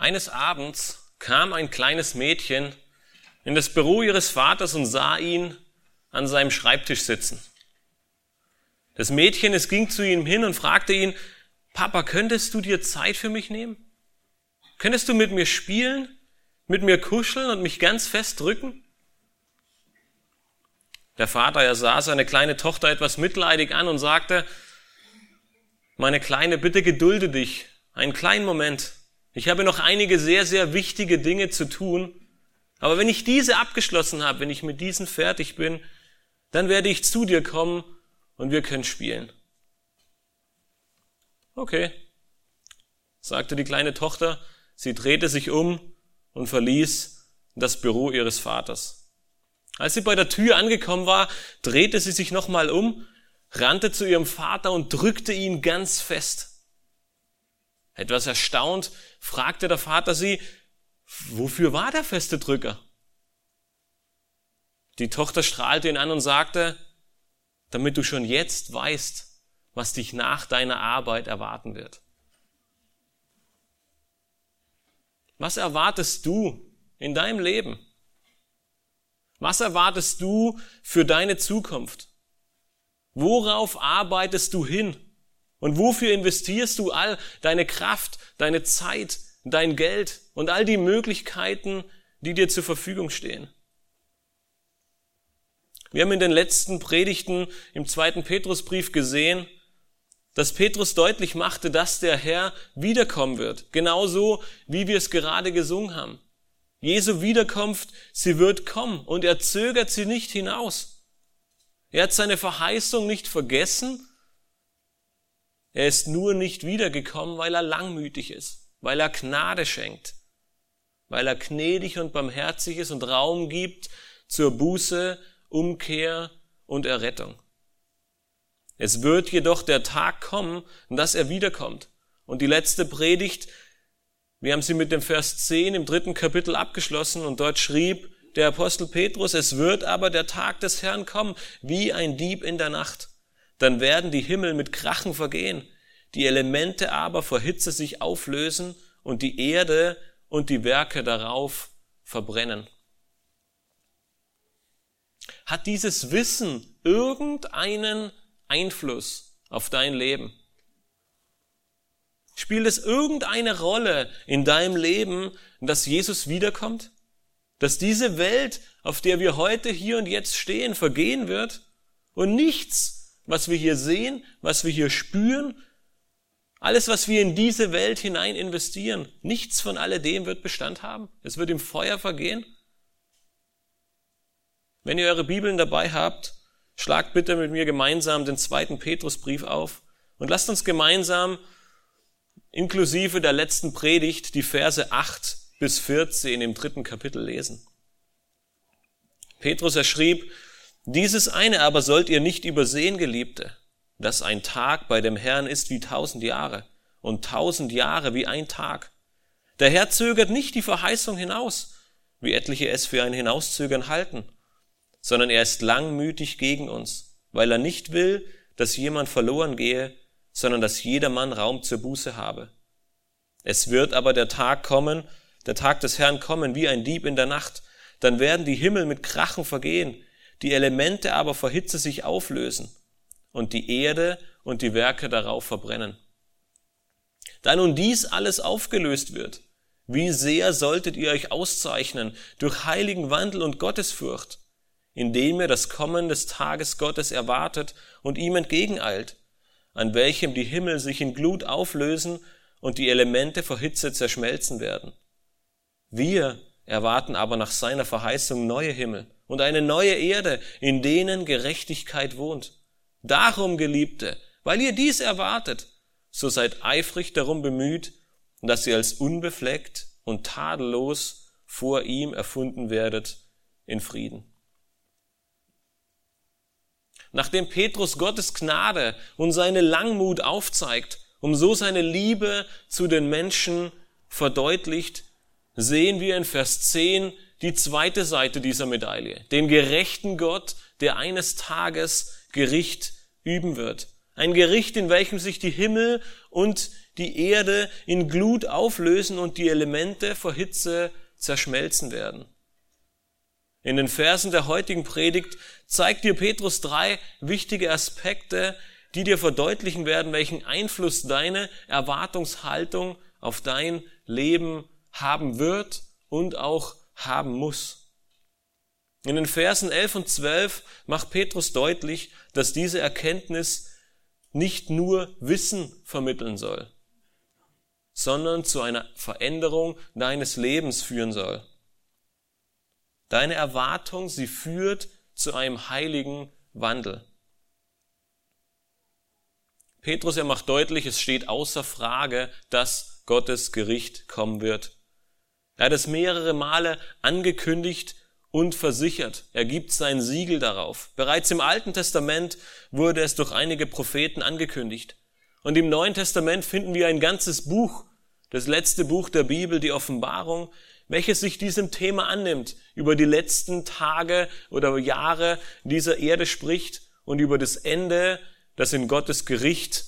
Eines Abends kam ein kleines Mädchen in das Büro ihres Vaters und sah ihn an seinem Schreibtisch sitzen. Das Mädchen, es ging zu ihm hin und fragte ihn: Papa, könntest du dir Zeit für mich nehmen? Könntest du mit mir spielen, mit mir kuscheln und mich ganz fest drücken? Der Vater, er sah seine kleine Tochter etwas mitleidig an und sagte: Meine Kleine, bitte gedulde dich, einen kleinen Moment. Ich habe noch einige sehr, sehr wichtige Dinge zu tun, aber wenn ich diese abgeschlossen habe, wenn ich mit diesen fertig bin, dann werde ich zu dir kommen und wir können spielen. Okay, sagte die kleine Tochter. Sie drehte sich um und verließ das Büro ihres Vaters. Als sie bei der Tür angekommen war, drehte sie sich nochmal um, rannte zu ihrem Vater und drückte ihn ganz fest. Etwas erstaunt fragte der Vater sie: Wofür war der feste Drücker? Die Tochter strahlte ihn an und sagte: Damit du schon jetzt weißt, was dich nach deiner Arbeit erwarten wird. Was erwartest du in deinem Leben? Was erwartest du für deine Zukunft? Worauf arbeitest du hin? Und wofür investierst du all deine Kraft, deine Zeit, dein Geld und all die Möglichkeiten, die dir zur Verfügung stehen? Wir haben in den letzten Predigten im 2. Petrusbrief gesehen, dass Petrus deutlich machte, dass der Herr wiederkommen wird. Genauso, wie wir es gerade gesungen haben. Jesu Wiederkunft, sie wird kommen und er zögert sie nicht hinaus. Er hat seine Verheißung nicht vergessen. Er ist nur nicht wiedergekommen, weil er langmütig ist, weil er Gnade schenkt, weil er gnädig und barmherzig ist und Raum gibt zur Buße, Umkehr und Errettung. Es wird jedoch der Tag kommen, dass er wiederkommt. Und die letzte Predigt, wir haben sie mit dem Vers 10 im 3. Kapitel abgeschlossen und dort schrieb der Apostel Petrus: Es wird aber der Tag des Herrn kommen, wie ein Dieb in der Nacht. Dann werden die Himmel mit Krachen vergehen, die Elemente aber vor Hitze sich auflösen und die Erde und die Werke darauf verbrennen. Hat dieses Wissen irgendeinen Einfluss auf dein Leben? Spielt es irgendeine Rolle in deinem Leben, dass Jesus wiederkommt? Dass diese Welt, auf der wir heute hier und jetzt stehen, vergehen wird und nichts, was wir hier sehen, was wir hier spüren, alles, was wir in diese Welt hinein investieren, nichts von alledem wird Bestand haben? Es wird im Feuer vergehen? Wenn ihr eure Bibeln dabei habt, schlagt bitte mit mir gemeinsam den 2. Petrusbrief auf und lasst uns gemeinsam inklusive der letzten Predigt die Verse 8 bis 14 im 3. Kapitel lesen. Petrus, er schrieb: Dieses eine aber sollt ihr nicht übersehen, Geliebte, dass ein Tag bei dem Herrn ist wie 1000 Jahre und 1000 Jahre wie ein Tag. Der Herr zögert nicht die Verheißung hinaus, wie etliche es für ein Hinauszögern halten, sondern er ist langmütig gegen uns, weil er nicht will, dass jemand verloren gehe, sondern dass jedermann Raum zur Buße habe. Es wird aber der Tag kommen, der Tag des Herrn kommen, wie ein Dieb in der Nacht. Dann werden die Himmel mit Krachen vergehen, die Elemente aber vor Hitze sich auflösen und die Erde und die Werke darauf verbrennen. Da nun dies alles aufgelöst wird, wie sehr solltet ihr euch auszeichnen durch heiligen Wandel und Gottesfurcht, indem ihr das Kommen des Tages Gottes erwartet und ihm entgegeneilt, an welchem die Himmel sich in Glut auflösen und die Elemente vor Hitze zerschmelzen werden. Wir erwarten aber nach seiner Verheißung neue Himmel und eine neue Erde, in denen Gerechtigkeit wohnt. Darum, Geliebte, weil ihr dies erwartet, so seid eifrig darum bemüht, dass ihr als unbefleckt und tadellos vor ihm erfunden werdet in Frieden. Nachdem Petrus Gottes Gnade und seine Langmut aufzeigt, um so seine Liebe zu den Menschen verdeutlicht, sehen wir in Vers 10 die zweite Seite dieser Medaille, den gerechten Gott, der eines Tages Gericht üben wird. Ein Gericht, in welchem sich die Himmel und die Erde in Glut auflösen und die Elemente vor Hitze zerschmelzen werden. In den Versen der heutigen Predigt zeigt dir Petrus 3 wichtige Aspekte, die dir verdeutlichen werden, welchen Einfluss deine Erwartungshaltung auf dein Leben haben wird und auch haben muss. In den Versen 11 und 12 macht Petrus deutlich, dass diese Erkenntnis nicht nur Wissen vermitteln soll, sondern zu einer Veränderung deines Lebens führen soll. Deine Erwartung, sie führt zu einem heiligen Wandel. Petrus, er macht deutlich, es steht außer Frage, dass Gottes Gericht kommen wird. Er hat es mehrere Male angekündigt und versichert. Er gibt sein Siegel darauf. Bereits im Alten Testament wurde es durch einige Propheten angekündigt. Und im Neuen Testament finden wir ein ganzes Buch, das letzte Buch der Bibel, die Offenbarung, welches sich diesem Thema annimmt, über die letzten Tage oder Jahre dieser Erde spricht und über das Ende, das in Gottes Gericht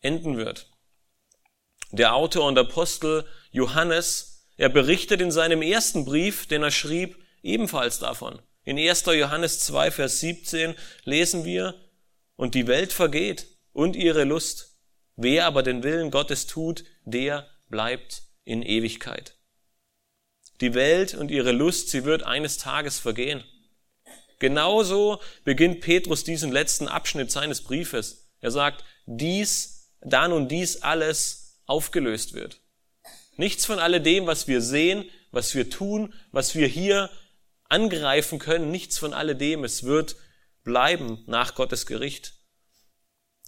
enden wird. Der Autor und Apostel Johannes, er berichtet in seinem ersten Brief, den er schrieb, ebenfalls davon. In 1. Johannes 2, Vers 17 lesen wir: Und die Welt vergeht und ihre Lust. Wer aber den Willen Gottes tut, der bleibt in Ewigkeit. Die Welt und ihre Lust, sie wird eines Tages vergehen. Genauso beginnt Petrus diesen letzten Abschnitt seines Briefes. Er sagt, da nun dies alles aufgelöst wird. Nichts von alledem, was wir sehen, was wir tun, was wir hier angreifen können, nichts von alledem, es wird bleiben nach Gottes Gericht.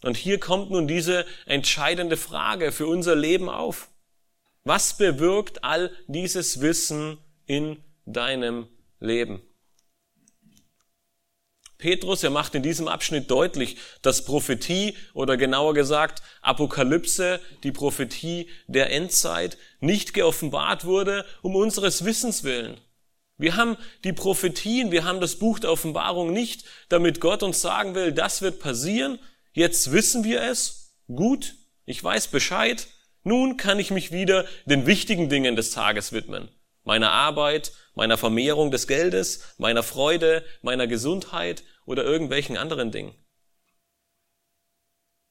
Und hier kommt nun diese entscheidende Frage für unser Leben auf. Was bewirkt all dieses Wissen in deinem Leben? Petrus, er macht in diesem Abschnitt deutlich, dass Prophetie oder genauer gesagt Apokalypse, die Prophetie der Endzeit, nicht geoffenbart wurde um unseres Wissens willen. Wir haben die Prophetien, wir haben das Buch der Offenbarung nicht, damit Gott uns sagen will, das wird passieren, jetzt wissen wir es, gut, ich weiß Bescheid, nun kann ich mich wieder den wichtigen Dingen des Tages widmen. Meiner Arbeit, meiner Vermehrung des Geldes, meiner Freude, meiner Gesundheit oder irgendwelchen anderen Dingen.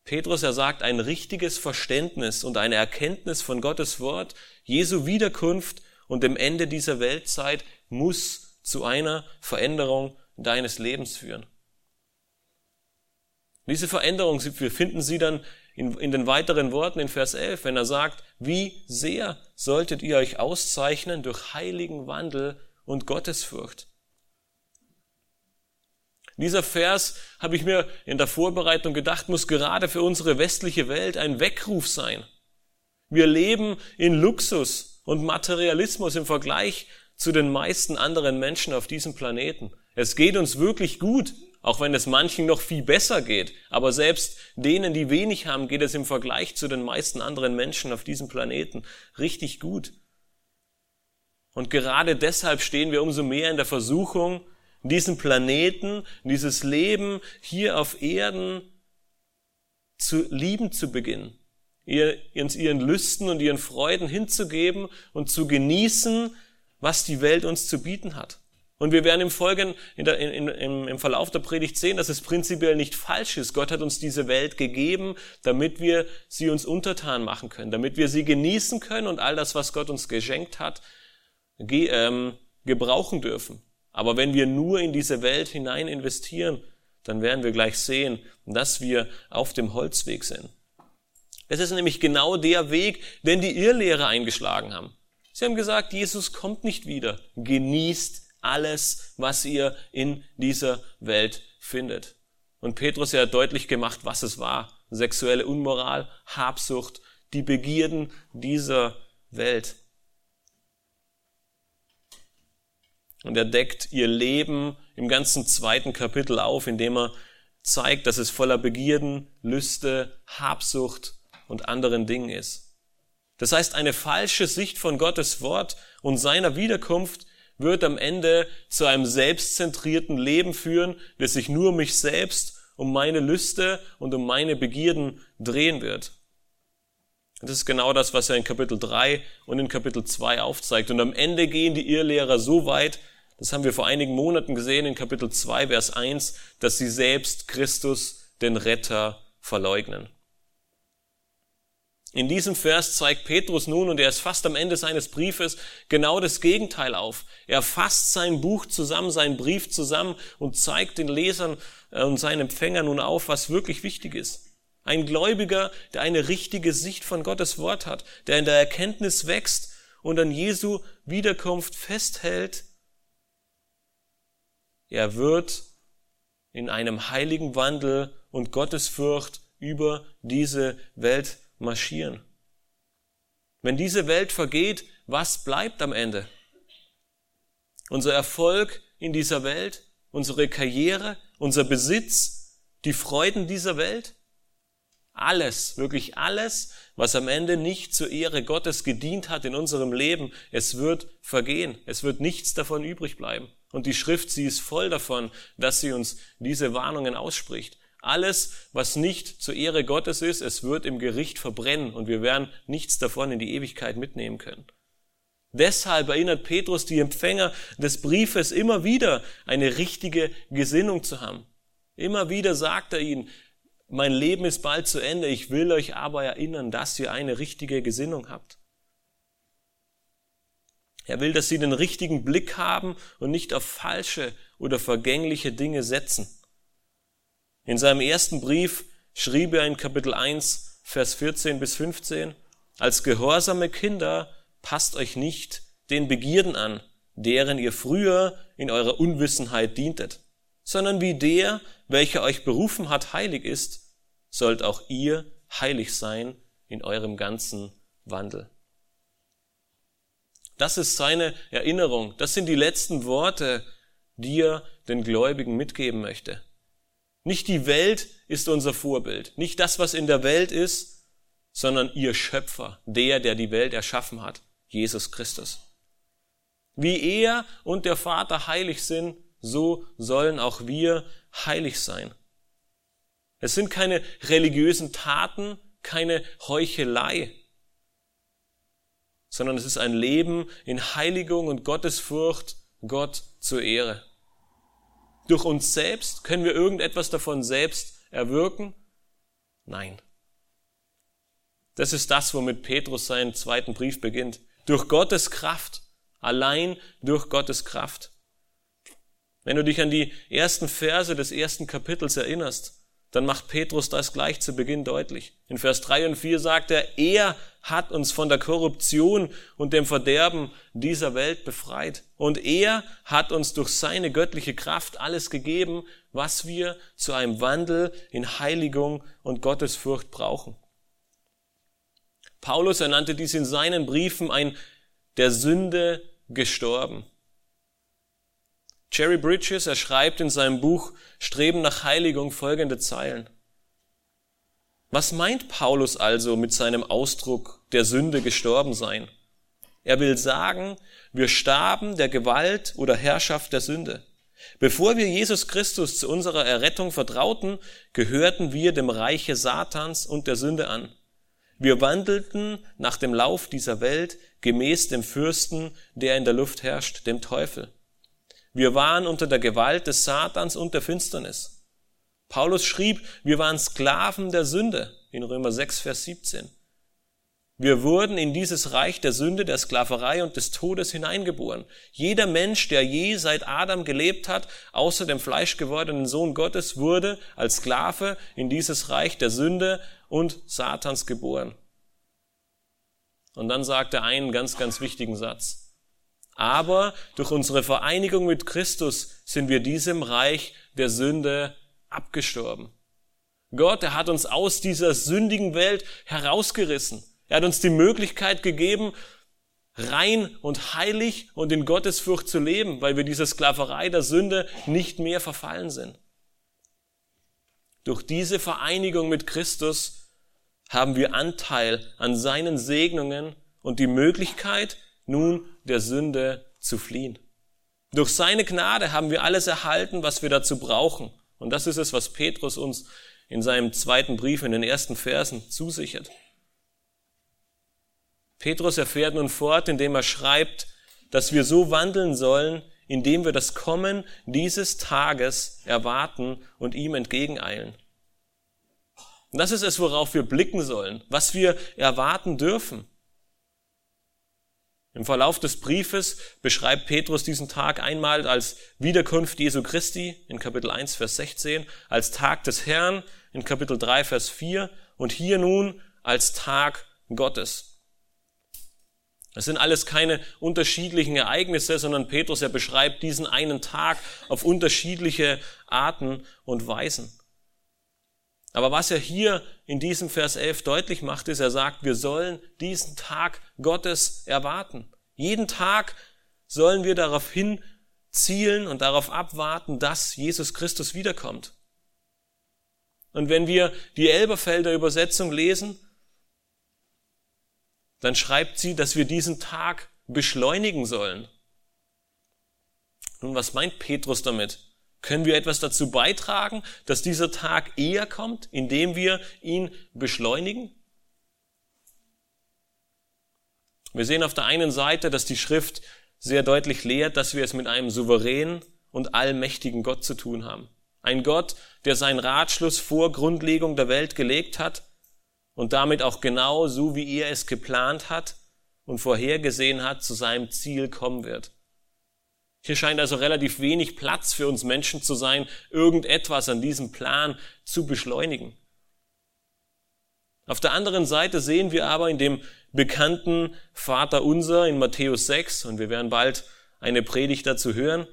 Petrus, er sagt, ein richtiges Verständnis und eine Erkenntnis von Gottes Wort, Jesu Wiederkunft und dem Ende dieser Weltzeit muss zu einer Veränderung deines Lebens führen. Diese Veränderung, wir finden sie dann in den weiteren Worten in Vers 11, wenn er sagt, wie sehr solltet ihr euch auszeichnen durch heiligen Wandel und Gottesfurcht. Dieser Vers, habe ich mir in der Vorbereitung gedacht, muss gerade für unsere westliche Welt ein Weckruf sein. Wir leben in Luxus und Materialismus im Vergleich zu den meisten anderen Menschen auf diesem Planeten. Es geht uns wirklich gut. Auch wenn es manchen noch viel besser geht. Aber selbst denen, die wenig haben, geht es im Vergleich zu den meisten anderen Menschen auf diesem Planeten richtig gut. Und gerade deshalb stehen wir umso mehr in der Versuchung, diesen Planeten, dieses Leben hier auf Erden zu lieben zu beginnen. Ihren Lüsten und ihren Freuden hinzugeben und zu genießen, was die Welt uns zu bieten hat. Und wir werden im Verlauf der Predigt sehen, dass es prinzipiell nicht falsch ist. Gott hat uns diese Welt gegeben, damit wir sie uns untertan machen können, damit wir sie genießen können und all das, was Gott uns geschenkt hat, gebrauchen dürfen. Aber wenn wir nur in diese Welt hinein investieren, dann werden wir gleich sehen, dass wir auf dem Holzweg sind. Es ist nämlich genau der Weg, den die Irrlehrer eingeschlagen haben. Sie haben gesagt, Jesus kommt nicht wieder. Genießt alles, was ihr in dieser Welt findet. Und Petrus, er hat deutlich gemacht, was es war. Sexuelle Unmoral, Habsucht, die Begierden dieser Welt. Und er deckt ihr Leben im ganzen zweiten Kapitel auf, indem er zeigt, dass es voller Begierden, Lüste, Habsucht und anderen Dingen ist. Das heißt, eine falsche Sicht von Gottes Wort und seiner Wiederkunft wird am Ende zu einem selbstzentrierten Leben führen, das sich nur um mich selbst, um meine Lüste und um meine Begierden drehen wird. Und das ist genau das, was er in Kapitel 3 und in Kapitel 2 aufzeigt. Und am Ende gehen die Irrlehrer so weit, das haben wir vor einigen Monaten gesehen in Kapitel 2, Vers 1, dass sie selbst Christus, den Retter, verleugnen. In diesem Vers zeigt Petrus nun, und er ist fast am Ende seines Briefes, genau das Gegenteil auf. Er fasst sein Buch zusammen, seinen Brief zusammen und zeigt den Lesern und seinen Empfängern nun auf, was wirklich wichtig ist. Ein Gläubiger, der eine richtige Sicht von Gottes Wort hat, der in der Erkenntnis wächst und an Jesu Wiederkunft festhält, er wird in einem heiligen Wandel und Gottesfurcht über diese Welt marschieren. Wenn diese Welt vergeht, was bleibt am Ende? Unser Erfolg in dieser Welt, unsere Karriere, unser Besitz, die Freuden dieser Welt? Alles, wirklich alles, was am Ende nicht zur Ehre Gottes gedient hat in unserem Leben, es wird vergehen, es wird nichts davon übrig bleiben. Und die Schrift, sie ist voll davon, dass sie uns diese Warnungen ausspricht. Alles, was nicht zur Ehre Gottes ist, es wird im Gericht verbrennen und wir werden nichts davon in die Ewigkeit mitnehmen können. Deshalb erinnert Petrus die Empfänger des Briefes immer wieder, eine richtige Gesinnung zu haben. Immer wieder sagt er ihnen, mein Leben ist bald zu Ende, ich will euch aber erinnern, dass ihr eine richtige Gesinnung habt. Er will, dass sie den richtigen Blick haben und nicht auf falsche oder vergängliche Dinge setzen. In seinem ersten Brief schrieb er in Kapitel 1, Vers 14 bis 15, als gehorsame Kinder passt euch nicht den Begierden an, deren ihr früher in eurer Unwissenheit dientet, sondern wie der, welcher euch berufen hat, heilig ist, sollt auch ihr heilig sein in eurem ganzen Wandel. Das ist seine Erinnerung, das sind die letzten Worte, die er den Gläubigen mitgeben möchte. Nicht die Welt ist unser Vorbild, nicht das, was in der Welt ist, sondern ihr Schöpfer, der, der die Welt erschaffen hat, Jesus Christus. Wie er und der Vater heilig sind, so sollen auch wir heilig sein. Es sind keine religiösen Taten, keine Heuchelei, sondern es ist ein Leben in Heiligung und Gottesfurcht, Gott zur Ehre. Durch uns selbst? Können wir irgendetwas davon selbst erwirken? Nein. Das ist das, womit Petrus seinen zweiten Brief beginnt. Durch Gottes Kraft. Allein durch Gottes Kraft. Wenn du dich an die ersten Verse des ersten Kapitels erinnerst, dann macht Petrus das gleich zu Beginn deutlich. In Vers 3 und 4 sagt er, er hat uns von der Korruption und dem Verderben dieser Welt befreit. Und er hat uns durch seine göttliche Kraft alles gegeben, was wir zu einem Wandel in Heiligung und Gottesfurcht brauchen. Paulus ernannte dies in seinen Briefen ein der Sünde gestorben. Jerry Bridges, er schreibt in seinem Buch Streben nach Heiligung folgende Zeilen. Was meint Paulus also mit seinem Ausdruck, der Sünde gestorben sein? Er will sagen, wir starben der Gewalt oder Herrschaft der Sünde. Bevor wir Jesus Christus zu unserer Errettung vertrauten, gehörten wir dem Reiche Satans und der Sünde an. Wir wandelten nach dem Lauf dieser Welt gemäß dem Fürsten, der in der Luft herrscht, dem Teufel. Wir waren unter der Gewalt des Satans und der Finsternis. Paulus schrieb, wir waren Sklaven der Sünde, in Römer 6, Vers 17. Wir wurden in dieses Reich der Sünde, der Sklaverei und des Todes hineingeboren. Jeder Mensch, der je seit Adam gelebt hat, außer dem fleischgewordenen Sohn Gottes, wurde als Sklave in dieses Reich der Sünde und Satans geboren. Und dann sagt er einen ganz, ganz wichtigen Satz. Aber durch unsere Vereinigung mit Christus sind wir diesem Reich der Sünde abgestorben. Gott, er hat uns aus dieser sündigen Welt herausgerissen. Er hat uns die Möglichkeit gegeben, rein und heilig und in Gottesfurcht zu leben, weil wir dieser Sklaverei der Sünde nicht mehr verfallen sind. Durch diese Vereinigung mit Christus haben wir Anteil an seinen Segnungen und die Möglichkeit, nun der Sünde zu fliehen. Durch seine Gnade haben wir alles erhalten, was wir dazu brauchen. Und das ist es, was Petrus uns in seinem zweiten Brief in den ersten Versen zusichert. Petrus erfährt nun fort, indem er schreibt, dass wir so wandeln sollen, indem wir das Kommen dieses Tages erwarten und ihm entgegeneilen. Und das ist es, worauf wir blicken sollen, was wir erwarten dürfen. Im Verlauf des Briefes beschreibt Petrus diesen Tag einmal als Wiederkunft Jesu Christi in Kapitel 1, Vers 16, als Tag des Herrn in Kapitel 3, Vers 4 und hier nun als Tag Gottes. Das sind alles keine unterschiedlichen Ereignisse, sondern Petrus, er beschreibt diesen einen Tag auf unterschiedliche Arten und Weisen. Aber was er hier in diesem Vers 11 deutlich macht, ist, er sagt, wir sollen diesen Tag Gottes erwarten. Jeden Tag sollen wir darauf hinzielen und darauf abwarten, dass Jesus Christus wiederkommt. Und wenn wir die Elberfelder Übersetzung lesen, dann schreibt sie, dass wir diesen Tag beschleunigen sollen. Nun, was meint Petrus damit? Können wir etwas dazu beitragen, dass dieser Tag eher kommt, indem wir ihn beschleunigen? Wir sehen auf der einen Seite, dass die Schrift sehr deutlich lehrt, dass wir es mit einem souveränen und allmächtigen Gott zu tun haben. Ein Gott, der seinen Ratschluss vor Grundlegung der Welt gelegt hat und damit auch genau so, wie er es geplant hat und vorhergesehen hat, zu seinem Ziel kommen wird. Hier scheint also relativ wenig Platz für uns Menschen zu sein, irgendetwas an diesem Plan zu beschleunigen. Auf der anderen Seite sehen wir aber in dem bekannten Vater unser in Matthäus 6, und wir werden bald eine Predigt dazu hören,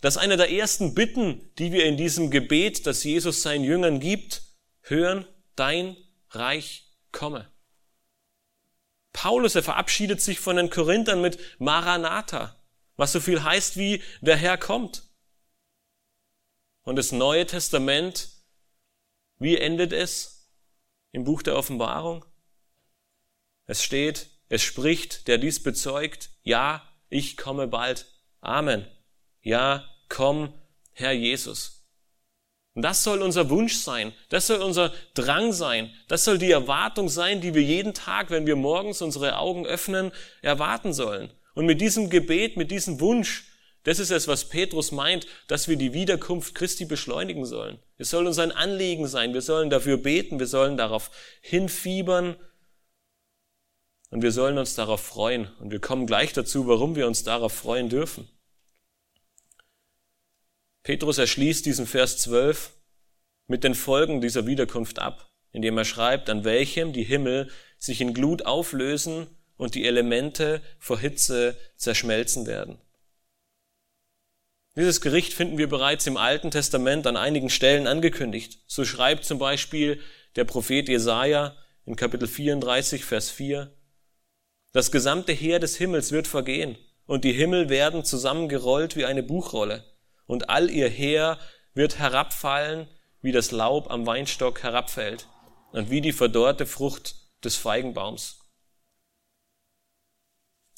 dass eine der ersten Bitten, die wir in diesem Gebet, das Jesus seinen Jüngern gibt, hören, dein Reich komme. Paulus, er verabschiedet sich von den Korinthern mit Maranatha, was so viel heißt wie, der Herr kommt. Und das Neue Testament, wie endet es im Buch der Offenbarung? Es steht, es spricht, der dies bezeugt, ja, ich komme bald. Amen. Ja, komm, Herr Jesus. Und das soll unser Wunsch sein, das soll unser Drang sein, das soll die Erwartung sein, die wir jeden Tag, wenn wir morgens unsere Augen öffnen, erwarten sollen. Und mit diesem Gebet, mit diesem Wunsch, das ist es, was Petrus meint, dass wir die Wiederkunft Christi beschleunigen sollen. Es soll uns ein Anliegen sein, wir sollen dafür beten, wir sollen darauf hinfiebern und wir sollen uns darauf freuen. Und wir kommen gleich dazu, warum wir uns darauf freuen dürfen. Petrus erschließt diesen Vers 12 mit den Folgen dieser Wiederkunft ab, indem er schreibt, an welchem die Himmel sich in Glut auflösen und die Elemente vor Hitze zerschmelzen werden. Dieses Gericht finden wir bereits im Alten Testament an einigen Stellen angekündigt. So schreibt zum Beispiel der Prophet Jesaja in Kapitel 34, Vers 4, das gesamte Heer des Himmels wird vergehen und die Himmel werden zusammengerollt wie eine Buchrolle und all ihr Heer wird herabfallen, wie das Laub am Weinstock herabfällt und wie die verdorrte Frucht des Feigenbaums.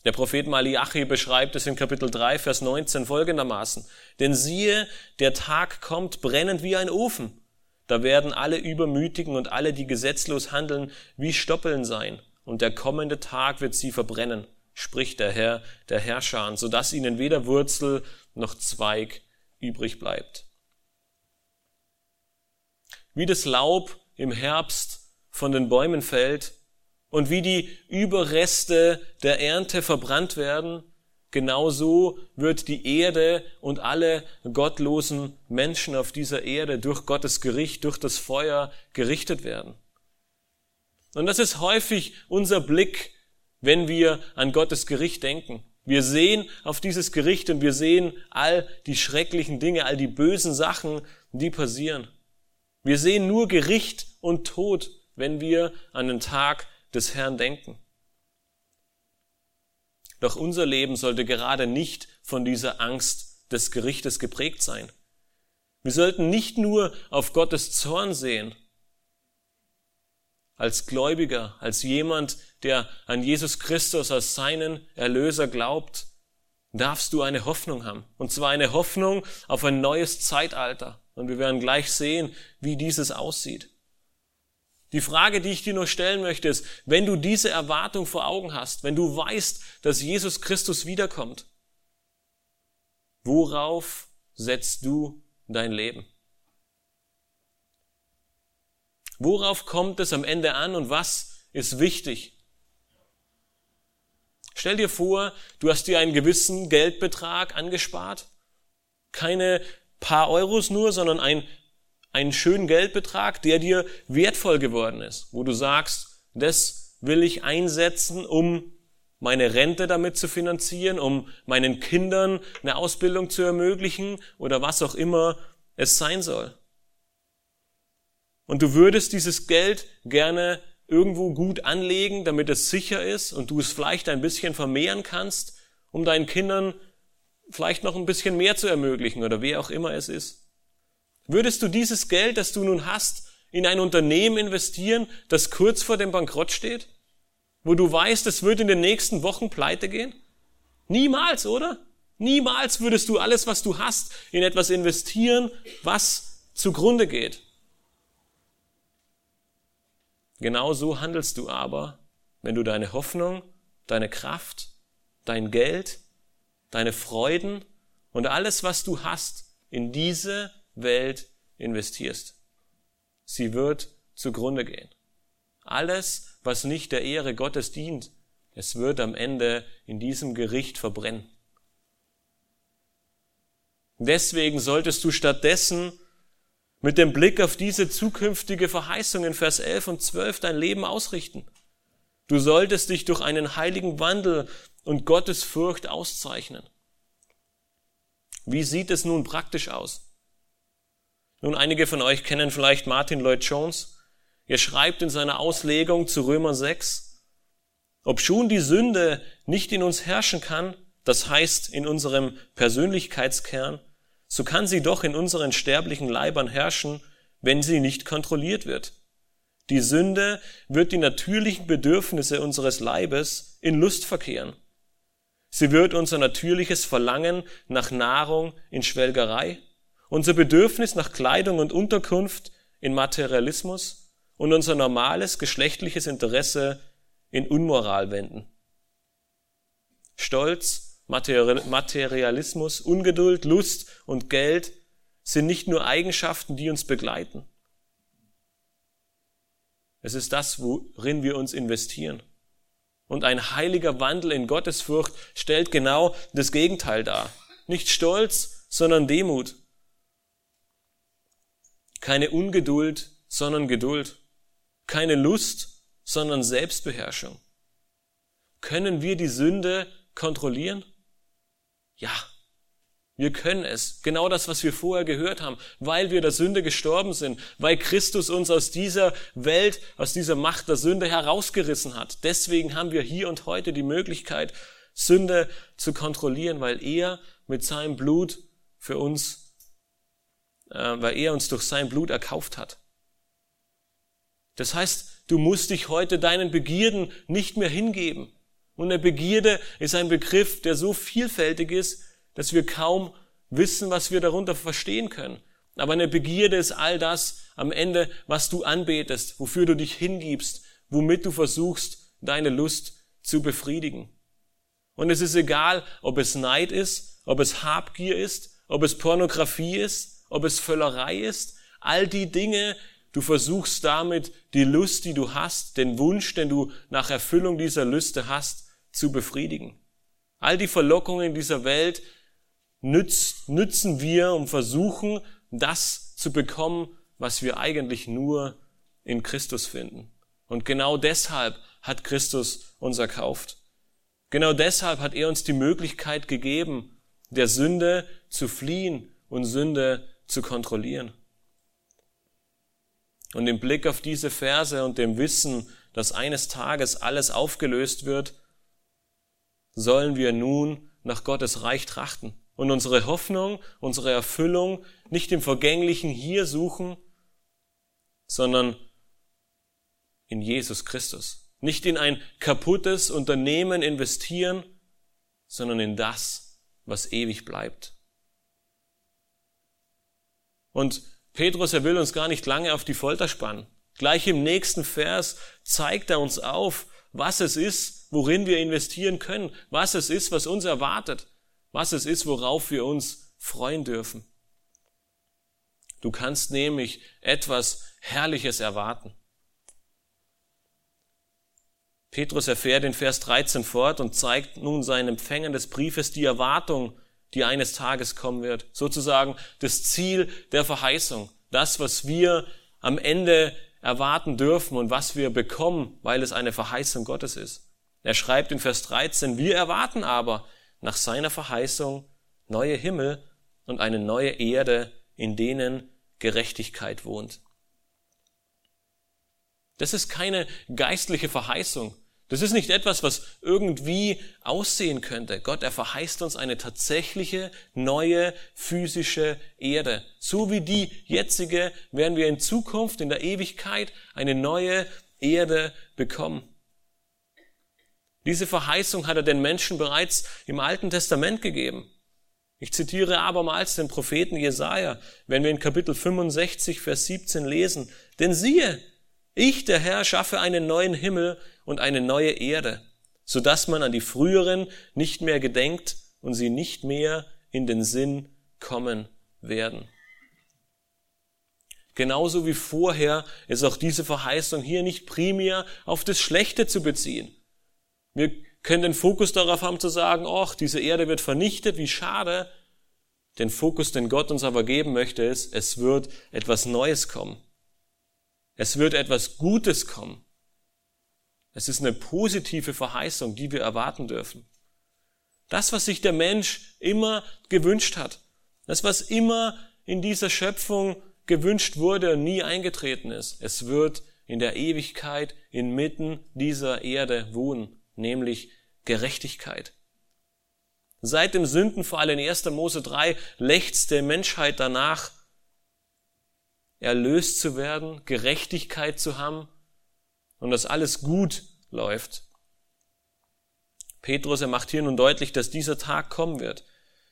Der Prophet Malachi beschreibt es in Kapitel 3, Vers 19 folgendermaßen. Denn siehe, der Tag kommt brennend wie ein Ofen. Da werden alle Übermütigen und alle, die gesetzlos handeln, wie Stoppeln sein. Und der kommende Tag wird sie verbrennen, spricht der Herr, der Herrscher, sodass ihnen weder Wurzel noch Zweig übrig bleibt. Wie das Laub im Herbst von den Bäumen fällt, und wie die Überreste der Ernte verbrannt werden, genauso wird die Erde und alle gottlosen Menschen auf dieser Erde durch Gottes Gericht, durch das Feuer gerichtet werden. Und das ist häufig unser Blick, wenn wir an Gottes Gericht denken. Wir sehen auf dieses Gericht und wir sehen all die schrecklichen Dinge, all die bösen Sachen, die passieren. Wir sehen nur Gericht und Tod, wenn wir an den Tag des Herrn denken. Doch unser Leben sollte gerade nicht von dieser Angst des Gerichtes geprägt sein. Wir sollten nicht nur auf Gottes Zorn sehen. Als Gläubiger, als jemand, der an Jesus Christus als seinen Erlöser glaubt, darfst du eine Hoffnung haben. Und zwar eine Hoffnung auf ein neues Zeitalter. Und wir werden gleich sehen, wie dieses aussieht. Die Frage, die ich dir noch stellen möchte, ist, wenn du diese Erwartung vor Augen hast, wenn du weißt, dass Jesus Christus wiederkommt, worauf setzt du dein Leben? Worauf kommt es am Ende an und was ist wichtig? Stell dir vor, du hast dir einen gewissen Geldbetrag angespart. Keine paar Euros nur, sondern einen schönen Geldbetrag, der dir wertvoll geworden ist, wo du sagst, das will ich einsetzen, um meine Rente damit zu finanzieren, um meinen Kindern eine Ausbildung zu ermöglichen oder was auch immer es sein soll. Und du würdest dieses Geld gerne irgendwo gut anlegen, damit es sicher ist und du es vielleicht ein bisschen vermehren kannst, um deinen Kindern vielleicht noch ein bisschen mehr zu ermöglichen oder wer auch immer es ist. Würdest du dieses Geld, das du nun hast, in ein Unternehmen investieren, das kurz vor dem Bankrott steht? Wo du weißt, es wird in den nächsten Wochen pleite gehen? Niemals, oder? Niemals würdest du alles, was du hast, in etwas investieren, was zugrunde geht. Genau so handelst du aber, wenn du deine Hoffnung, deine Kraft, dein Geld, deine Freuden und alles, was du hast, in diese Welt investierst. Sie wird zugrunde gehen. Alles, was nicht der Ehre Gottes dient, es wird am Ende in diesem Gericht verbrennen. Deswegen solltest du stattdessen mit dem Blick auf diese zukünftige Verheißung in Vers 11 und 12 dein Leben ausrichten. Du solltest dich durch einen heiligen Wandel und Gottesfurcht auszeichnen. Wie sieht es nun praktisch aus? Nun, einige von euch kennen vielleicht Martin Lloyd-Jones. Er schreibt in seiner Auslegung zu Römer 6, obschon die Sünde nicht in uns herrschen kann, das heißt in unserem Persönlichkeitskern, so kann sie doch in unseren sterblichen Leibern herrschen, wenn sie nicht kontrolliert wird. Die Sünde wird die natürlichen Bedürfnisse unseres Leibes in Lust verkehren. Sie wird unser natürliches Verlangen nach Nahrung in Schwelgerei, unser Bedürfnis nach Kleidung und Unterkunft in Materialismus und unser normales geschlechtliches Interesse in Unmoral wenden. Stolz, Materialismus, Ungeduld, Lust und Geld sind nicht nur Eigenschaften, die uns begleiten. Es ist das, worin wir uns investieren. Und ein heiliger Wandel in Gottesfurcht stellt genau das Gegenteil dar. Nicht Stolz, sondern Demut. Keine Ungeduld, sondern Geduld. Keine Lust, sondern Selbstbeherrschung. Können wir die Sünde kontrollieren? Ja, wir können es. Genau das, was wir vorher gehört haben, weil wir der Sünde gestorben sind, weil Christus uns aus dieser Welt, aus dieser Macht der Sünde herausgerissen hat. Deswegen haben wir hier und heute die Möglichkeit, Sünde zu kontrollieren, weil er mit seinem Blut für uns, weil er uns durch sein Blut erkauft hat. Das heißt, du musst dich heute deinen Begierden nicht mehr hingeben. Und eine Begierde ist ein Begriff, der so vielfältig ist, dass wir kaum wissen, was wir darunter verstehen können. Aber eine Begierde ist all das am Ende, was du anbetest, wofür du dich hingibst, womit du versuchst, deine Lust zu befriedigen. Und es ist egal, ob es Neid ist, ob es Habgier ist, ob es Pornografie ist, ob es Völlerei ist, all die Dinge, du versuchst damit, die Lust, die du hast, den Wunsch, den du nach Erfüllung dieser Lüste hast, zu befriedigen. All die Verlockungen dieser Welt nützen wir, um versuchen, das zu bekommen, was wir eigentlich nur in Christus finden. Und genau deshalb hat Christus uns erkauft. Genau deshalb hat er uns die Möglichkeit gegeben, der Sünde zu fliehen und Sünde zu kontrollieren. Und im Blick auf diese Verse und dem Wissen, dass eines Tages alles aufgelöst wird, sollen wir nun nach Gottes Reich trachten und unsere Hoffnung, unsere Erfüllung nicht im Vergänglichen hier suchen, sondern in Jesus Christus. Nicht in ein kaputtes Unternehmen investieren, sondern in das, was ewig bleibt. Und Petrus, er will uns gar nicht lange auf die Folter spannen. Gleich im nächsten Vers zeigt er uns auf, was es ist, worin wir investieren können, was es ist, was uns erwartet, was es ist, worauf wir uns freuen dürfen. Du kannst nämlich etwas Herrliches erwarten. Petrus erfährt in Vers 13 fort und zeigt nun seinen Empfängern des Briefes die Erwartung, die eines Tages kommen wird. Sozusagen das Ziel der Verheißung. Das, was wir am Ende erwarten dürfen und was wir bekommen, weil es eine Verheißung Gottes ist. Er schreibt in Vers 13, wir erwarten aber nach seiner Verheißung neue Himmel und eine neue Erde, in denen Gerechtigkeit wohnt. Das ist keine geistliche Verheißung. Das ist nicht etwas, was irgendwie aussehen könnte. Gott, er verheißt uns eine tatsächliche, neue, physische Erde. So wie die jetzige werden wir in Zukunft, in der Ewigkeit, eine neue Erde bekommen. Diese Verheißung hat er den Menschen bereits im Alten Testament gegeben. Ich zitiere abermals den Propheten Jesaja, wenn wir in Kapitel 65, Vers 17 lesen. Denn siehe, ich, der Herr, schaffe einen neuen Himmel und eine neue Erde, so dass man an die früheren nicht mehr gedenkt und sie nicht mehr in den Sinn kommen werden. Genauso wie vorher ist auch diese Verheißung hier nicht primär auf das Schlechte zu beziehen. Wir können den Fokus darauf haben zu sagen, ach, diese Erde wird vernichtet, wie schade. Den Fokus, den Gott uns aber geben möchte, ist, es wird etwas Neues kommen. Es wird etwas Gutes kommen. Es ist eine positive Verheißung, die wir erwarten dürfen. Das, was sich der Mensch immer gewünscht hat, das, was immer in dieser Schöpfung gewünscht wurde und nie eingetreten ist, es wird in der Ewigkeit inmitten dieser Erde wohnen, nämlich Gerechtigkeit. Seit dem Sündenfall in 1. Mose 3 lechzt der Menschheit danach, erlöst zu werden, Gerechtigkeit zu haben und dass alles gut läuft. Petrus, er macht hier nun deutlich, dass dieser Tag kommen wird.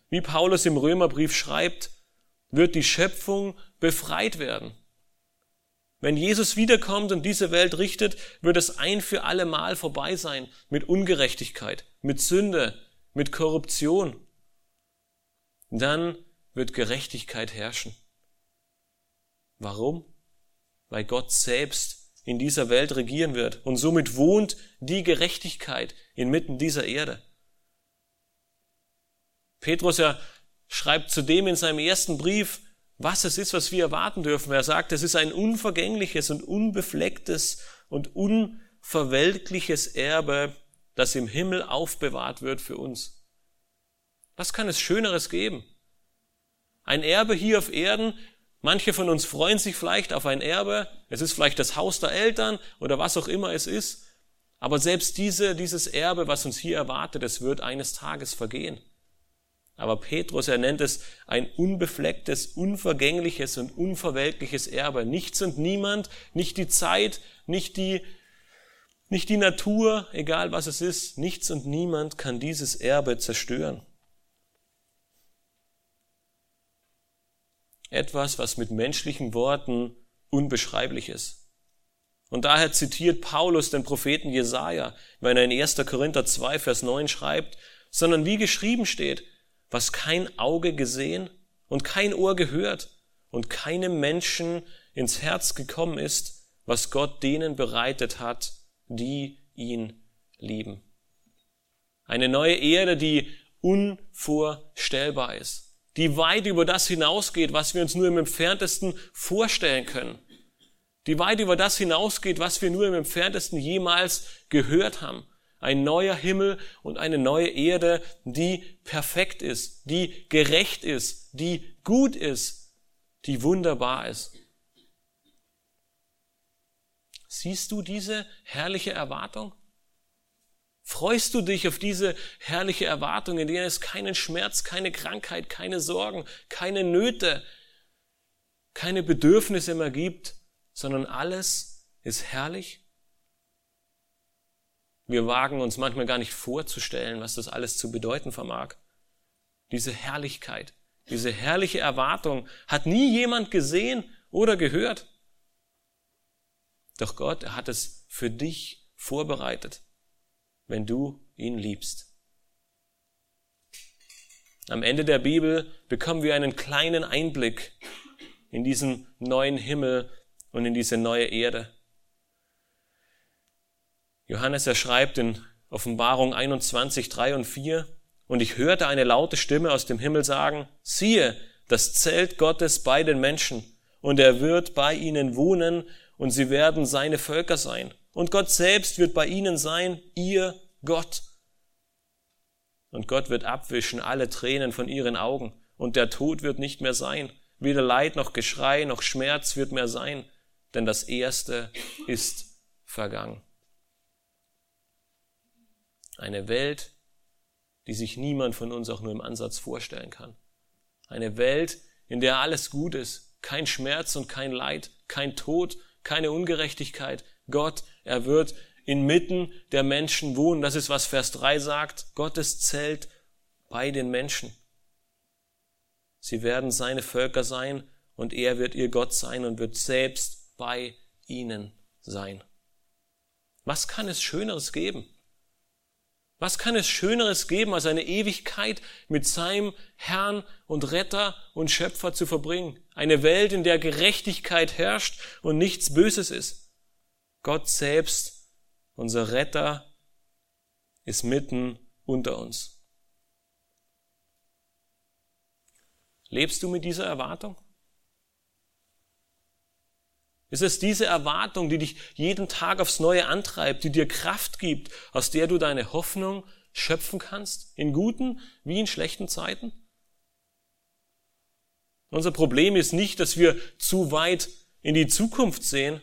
Wie Paulus im Römerbrief schreibt, wird die Schöpfung befreit werden. Wenn Jesus wiederkommt und diese Welt richtet, wird es ein für alle Mal vorbei sein mit Ungerechtigkeit, mit Sünde, mit Korruption. Dann wird Gerechtigkeit herrschen. Warum? Weil Gott selbst in dieser Welt regieren wird und somit wohnt die Gerechtigkeit inmitten dieser Erde. Petrus, er schreibt zudem in seinem ersten Brief, was es ist, was wir erwarten dürfen. Er sagt, es ist ein unvergängliches und unbeflecktes und unverwelkliches Erbe, das im Himmel aufbewahrt wird für uns. Was kann es Schöneres geben? Ein Erbe hier auf Erden. Manche von uns freuen sich vielleicht auf ein Erbe, es ist vielleicht das Haus der Eltern oder was auch immer es ist, aber selbst dieses Erbe, was uns hier erwartet, es wird eines Tages vergehen. Aber Petrus, er nennt es ein unbeflecktes, unvergängliches und unverwelkliches Erbe. Nichts und niemand, nicht die Zeit, nicht die Natur, egal was es ist, nichts und niemand kann dieses Erbe zerstören. Etwas, was mit menschlichen Worten unbeschreiblich ist. Und daher zitiert Paulus den Propheten Jesaja, wenn er in 1. Korinther 2, Vers 9 schreibt, sondern wie geschrieben steht, was kein Auge gesehen und kein Ohr gehört und keinem Menschen ins Herz gekommen ist, was Gott denen bereitet hat, die ihn lieben. Eine neue Erde, die unvorstellbar ist, die weit über das hinausgeht, was wir uns nur im Entferntesten vorstellen können, die weit über das hinausgeht, was wir nur im Entferntesten jemals gehört haben. Ein neuer Himmel und eine neue Erde, die perfekt ist, die gerecht ist, die gut ist, die wunderbar ist. Siehst du diese herrliche Erwartung? Freust du dich auf diese herrliche Erwartung, in der es keinen Schmerz, keine Krankheit, keine Sorgen, keine Nöte, keine Bedürfnisse mehr gibt, sondern alles ist herrlich? Wir wagen uns manchmal gar nicht vorzustellen, was das alles zu bedeuten vermag. Diese Herrlichkeit, diese herrliche Erwartung hat nie jemand gesehen oder gehört. Doch Gott hat es für dich vorbereitet, wenn du ihn liebst. Am Ende der Bibel bekommen wir einen kleinen Einblick in diesen neuen Himmel und in diese neue Erde. Johannes, er schreibt in Offenbarung 21, 3 und 4, und ich hörte eine laute Stimme aus dem Himmel sagen, siehe, das Zelt Gottes bei den Menschen, und er wird bei ihnen wohnen, und sie werden seine Völker sein. Und Gott selbst wird bei ihnen sein, ihr Gott. Und Gott wird abwischen alle Tränen von ihren Augen, und der Tod wird nicht mehr sein. Weder Leid noch Geschrei noch Schmerz wird mehr sein, denn das Erste ist vergangen. Eine Welt, die sich niemand von uns auch nur im Ansatz vorstellen kann. Eine Welt, in der alles gut ist, kein Schmerz und kein Leid, kein Tod, keine Ungerechtigkeit. Gott, er wird inmitten der Menschen wohnen. Das ist, was Vers 3 sagt. Gottes Zelt bei den Menschen. Sie werden seine Völker sein und er wird ihr Gott sein und wird selbst bei ihnen sein. Was kann es Schöneres geben? Was kann es Schöneres geben, als eine Ewigkeit mit seinem Herrn und Retter und Schöpfer zu verbringen? Eine Welt, in der Gerechtigkeit herrscht und nichts Böses ist. Gott selbst, unser Retter, ist mitten unter uns. Lebst du mit dieser Erwartung? Ist es diese Erwartung, die dich jeden Tag aufs Neue antreibt, die dir Kraft gibt, aus der du deine Hoffnung schöpfen kannst, in guten wie in schlechten Zeiten? Unser Problem ist nicht, dass wir zu weit in die Zukunft sehen,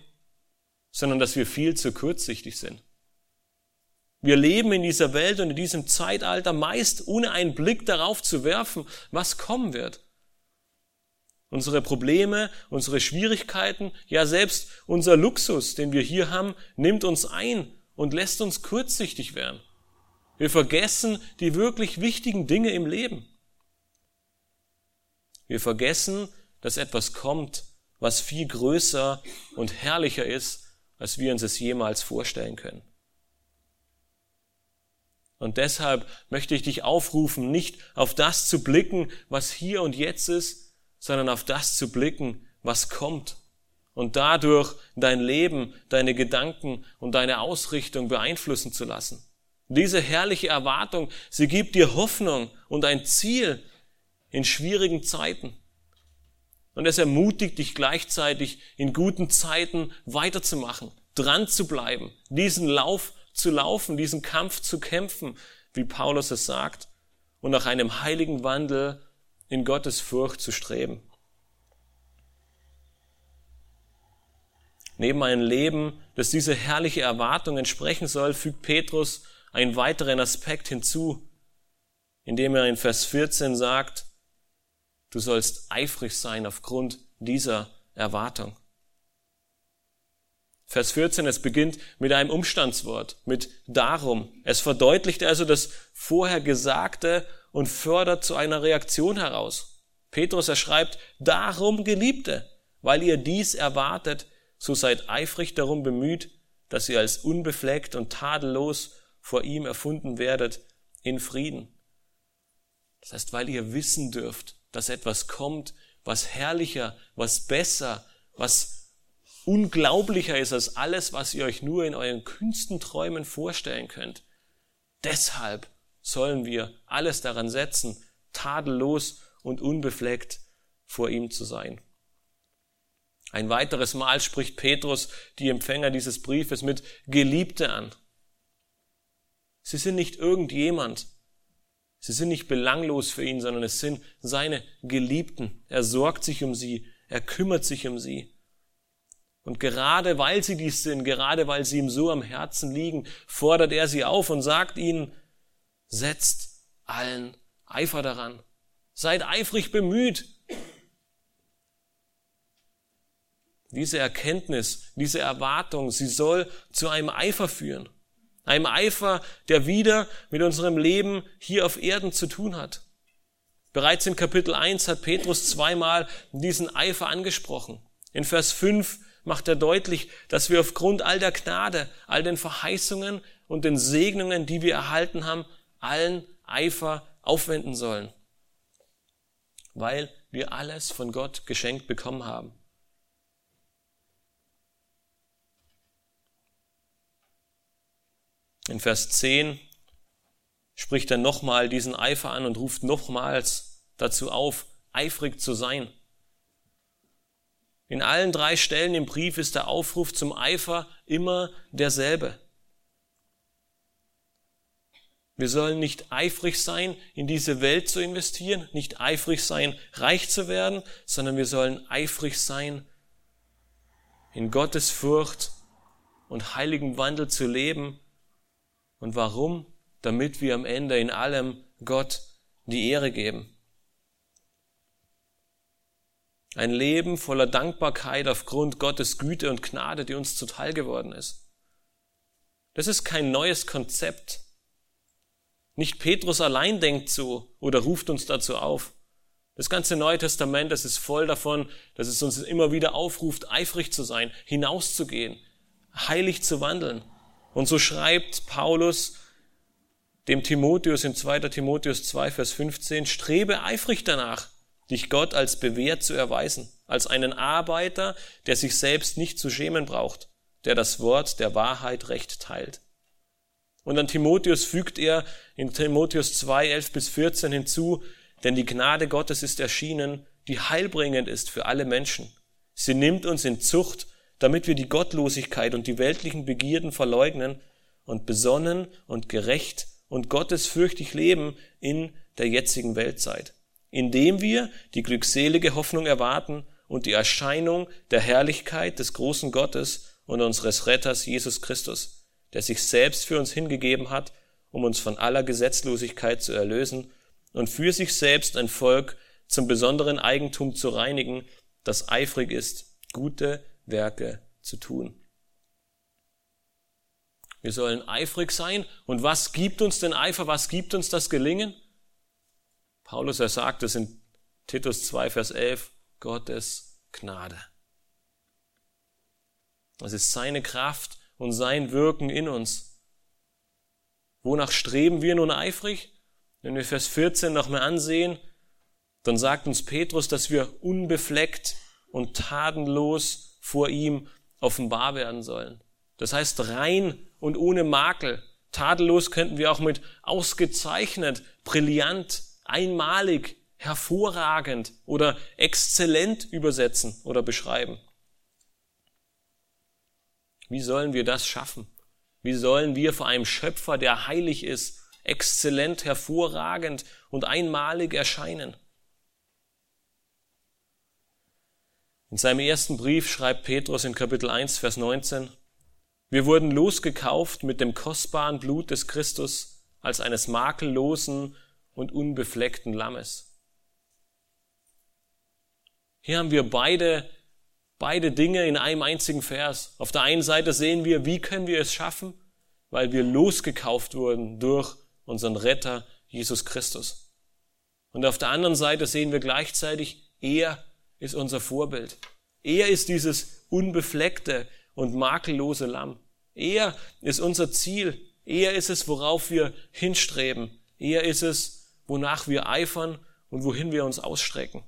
sondern dass wir viel zu kurzsichtig sind. Wir leben in dieser Welt und in diesem Zeitalter meist ohne einen Blick darauf zu werfen, was kommen wird. Unsere Probleme, unsere Schwierigkeiten, ja selbst unser Luxus, den wir hier haben, nimmt uns ein und lässt uns kurzsichtig werden. Wir vergessen die wirklich wichtigen Dinge im Leben. Wir vergessen, dass etwas kommt, was viel größer und herrlicher ist, als wir uns es jemals vorstellen können. Und deshalb möchte ich dich aufrufen, nicht auf das zu blicken, was hier und jetzt ist, sondern auf das zu blicken, was kommt und dadurch dein Leben, deine Gedanken und deine Ausrichtung beeinflussen zu lassen. Diese herrliche Erwartung, sie gibt dir Hoffnung und ein Ziel in schwierigen Zeiten. Und es ermutigt dich gleichzeitig, in guten Zeiten weiterzumachen, dran zu bleiben, diesen Lauf zu laufen, diesen Kampf zu kämpfen, wie Paulus es sagt, und nach einem heiligen Wandel in Gottes Furcht zu streben. Neben einem Leben, das diese herrliche Erwartung entsprechen soll, fügt Petrus einen weiteren Aspekt hinzu, indem er in Vers 14 sagt, du sollst eifrig sein aufgrund dieser Erwartung. Vers 14, es beginnt mit einem Umstandswort, mit darum. Es verdeutlicht also das vorher Gesagte und fördert zu einer Reaktion heraus. Petrus, er schreibt, darum, Geliebte, weil ihr dies erwartet, so seid eifrig darum bemüht, dass ihr als unbefleckt und tadellos vor ihm erfunden werdet in Frieden. Das heißt, weil ihr wissen dürft, dass etwas kommt, was herrlicher, was besser, was unglaublicher ist als alles, was ihr euch nur in euren kühnsten Träumen vorstellen könnt. Deshalb sollen wir alles daran setzen, tadellos und unbefleckt vor ihm zu sein. Ein weiteres Mal spricht Petrus die Empfänger dieses Briefes mit Geliebte an. Sie sind nicht irgendjemand. Sie sind nicht belanglos für ihn, sondern es sind seine Geliebten. Er sorgt sich um sie, er kümmert sich um sie. Und gerade weil sie dies sind, gerade weil sie ihm so am Herzen liegen, fordert er sie auf und sagt ihnen, setzt allen Eifer daran. Seid eifrig bemüht. Diese Erkenntnis, diese Erwartung, sie soll zu einem Eifer führen. Einem Eifer, der wieder mit unserem Leben hier auf Erden zu tun hat. Bereits in Kapitel 1 hat Petrus zweimal diesen Eifer angesprochen. In Vers 5 macht er deutlich, dass wir aufgrund all der Gnade, all den Verheißungen und den Segnungen, die wir erhalten haben, allen Eifer aufwenden sollen, weil wir alles von Gott geschenkt bekommen haben. In Vers 10 spricht er nochmal diesen Eifer an und ruft nochmals dazu auf, eifrig zu sein. In allen drei Stellen im Brief ist der Aufruf zum Eifer immer derselbe. Wir sollen nicht eifrig sein, in diese Welt zu investieren, nicht eifrig sein, reich zu werden, sondern wir sollen eifrig sein, in Gottes Furcht und heiligem Wandel zu leben. Und warum? Damit wir am Ende in allem Gott die Ehre geben. Ein Leben voller Dankbarkeit aufgrund Gottes Güte und Gnade, die uns zuteil geworden ist. Das ist kein neues Konzept. Nicht Petrus allein denkt so oder ruft uns dazu auf. Das ganze Neue Testament, das ist voll davon, dass es uns immer wieder aufruft, eifrig zu sein, hinauszugehen, heilig zu wandeln. Und so schreibt Paulus dem Timotheus in 2. Timotheus 2, Vers 15, strebe eifrig danach, dich Gott als bewährt zu erweisen, als einen Arbeiter, der sich selbst nicht zu schämen braucht, der das Wort der Wahrheit recht teilt. Und an Timotheus fügt er in Timotheus 2, 11 bis 14 hinzu, denn die Gnade Gottes ist erschienen, die heilbringend ist für alle Menschen. Sie nimmt uns in Zucht, damit wir die Gottlosigkeit und die weltlichen Begierden verleugnen und besonnen und gerecht und gottesfürchtig leben in der jetzigen Weltzeit, indem wir die glückselige Hoffnung erwarten und die Erscheinung der Herrlichkeit des großen Gottes und unseres Retters Jesus Christus, der sich selbst für uns hingegeben hat, um uns von aller Gesetzlosigkeit zu erlösen und für sich selbst ein Volk zum besonderen Eigentum zu reinigen, das eifrig ist, gute Werke zu tun. Wir sollen eifrig sein. Und was gibt uns den Eifer? Was gibt uns das Gelingen? Paulus, er sagt es in Titus 2, Vers 11, Gottes Gnade. Das ist seine Kraft und sein Wirken in uns. Wonach streben wir nun eifrig? Wenn wir Vers 14 nochmal ansehen, dann sagt uns Petrus, dass wir unbefleckt und tadellos vor ihm offenbar werden sollen. Das heißt rein und ohne Makel. Tadellos könnten wir auch mit ausgezeichnet, brillant, einmalig, hervorragend oder exzellent übersetzen oder beschreiben. Wie sollen wir das schaffen? Wie sollen wir vor einem Schöpfer, der heilig ist, exzellent, hervorragend und einmalig erscheinen? In seinem ersten Brief schreibt Petrus in Kapitel 1, Vers 19, wir wurden losgekauft mit dem kostbaren Blut des Christus als eines makellosen und unbefleckten Lammes. Hier haben wir beide Dinge in einem einzigen Vers. Auf der einen Seite sehen wir, wie können wir es schaffen? Weil wir losgekauft wurden durch unseren Retter Jesus Christus. Und auf der anderen Seite sehen wir gleichzeitig, er ist unser Vorbild. Er ist dieses unbefleckte und makellose Lamm. Er ist unser Ziel. Er ist es, worauf wir hinstreben. Er ist es, wonach wir eifern und wohin wir uns ausstrecken.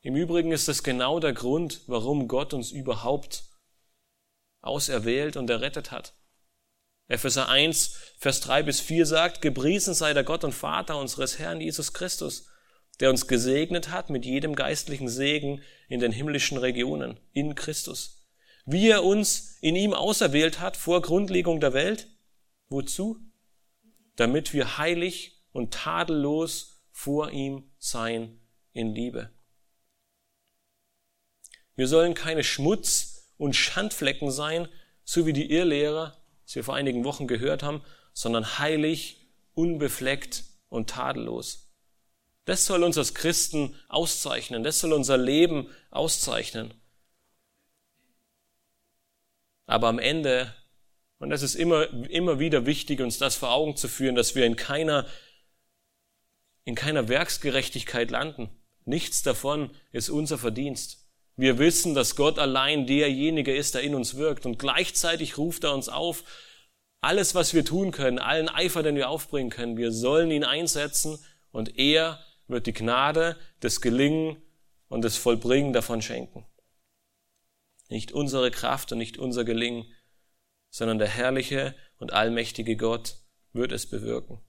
Im Übrigen ist das genau der Grund, warum Gott uns überhaupt auserwählt und errettet hat. Epheser 1, Vers 3 bis 4 sagt, gepriesen sei der Gott und Vater unseres Herrn Jesus Christus, der uns gesegnet hat mit jedem geistlichen Segen in den himmlischen Regionen, in Christus. Wie er uns in ihm auserwählt hat vor Grundlegung der Welt. Wozu? Damit wir heilig und tadellos vor ihm sein in Liebe. Wir sollen keine Schmutz- und Schandflecken sein, so wie die Irrlehrer, die wir vor einigen Wochen gehört haben, sondern heilig, unbefleckt und tadellos. Das soll uns als Christen auszeichnen. Das soll unser Leben auszeichnen. Aber am Ende, und das ist immer wieder wichtig, uns das vor Augen zu führen, dass wir in keiner Werksgerechtigkeit landen. Nichts davon ist unser Verdienst. Wir wissen, dass Gott allein derjenige ist, der in uns wirkt. Und gleichzeitig ruft er uns auf, alles, was wir tun können, allen Eifer, den wir aufbringen können, wir sollen ihn einsetzen und er wird die Gnade, das Gelingen und das Vollbringen davon schenken. Nicht unsere Kraft und nicht unser Gelingen, sondern der herrliche und allmächtige Gott wird es bewirken.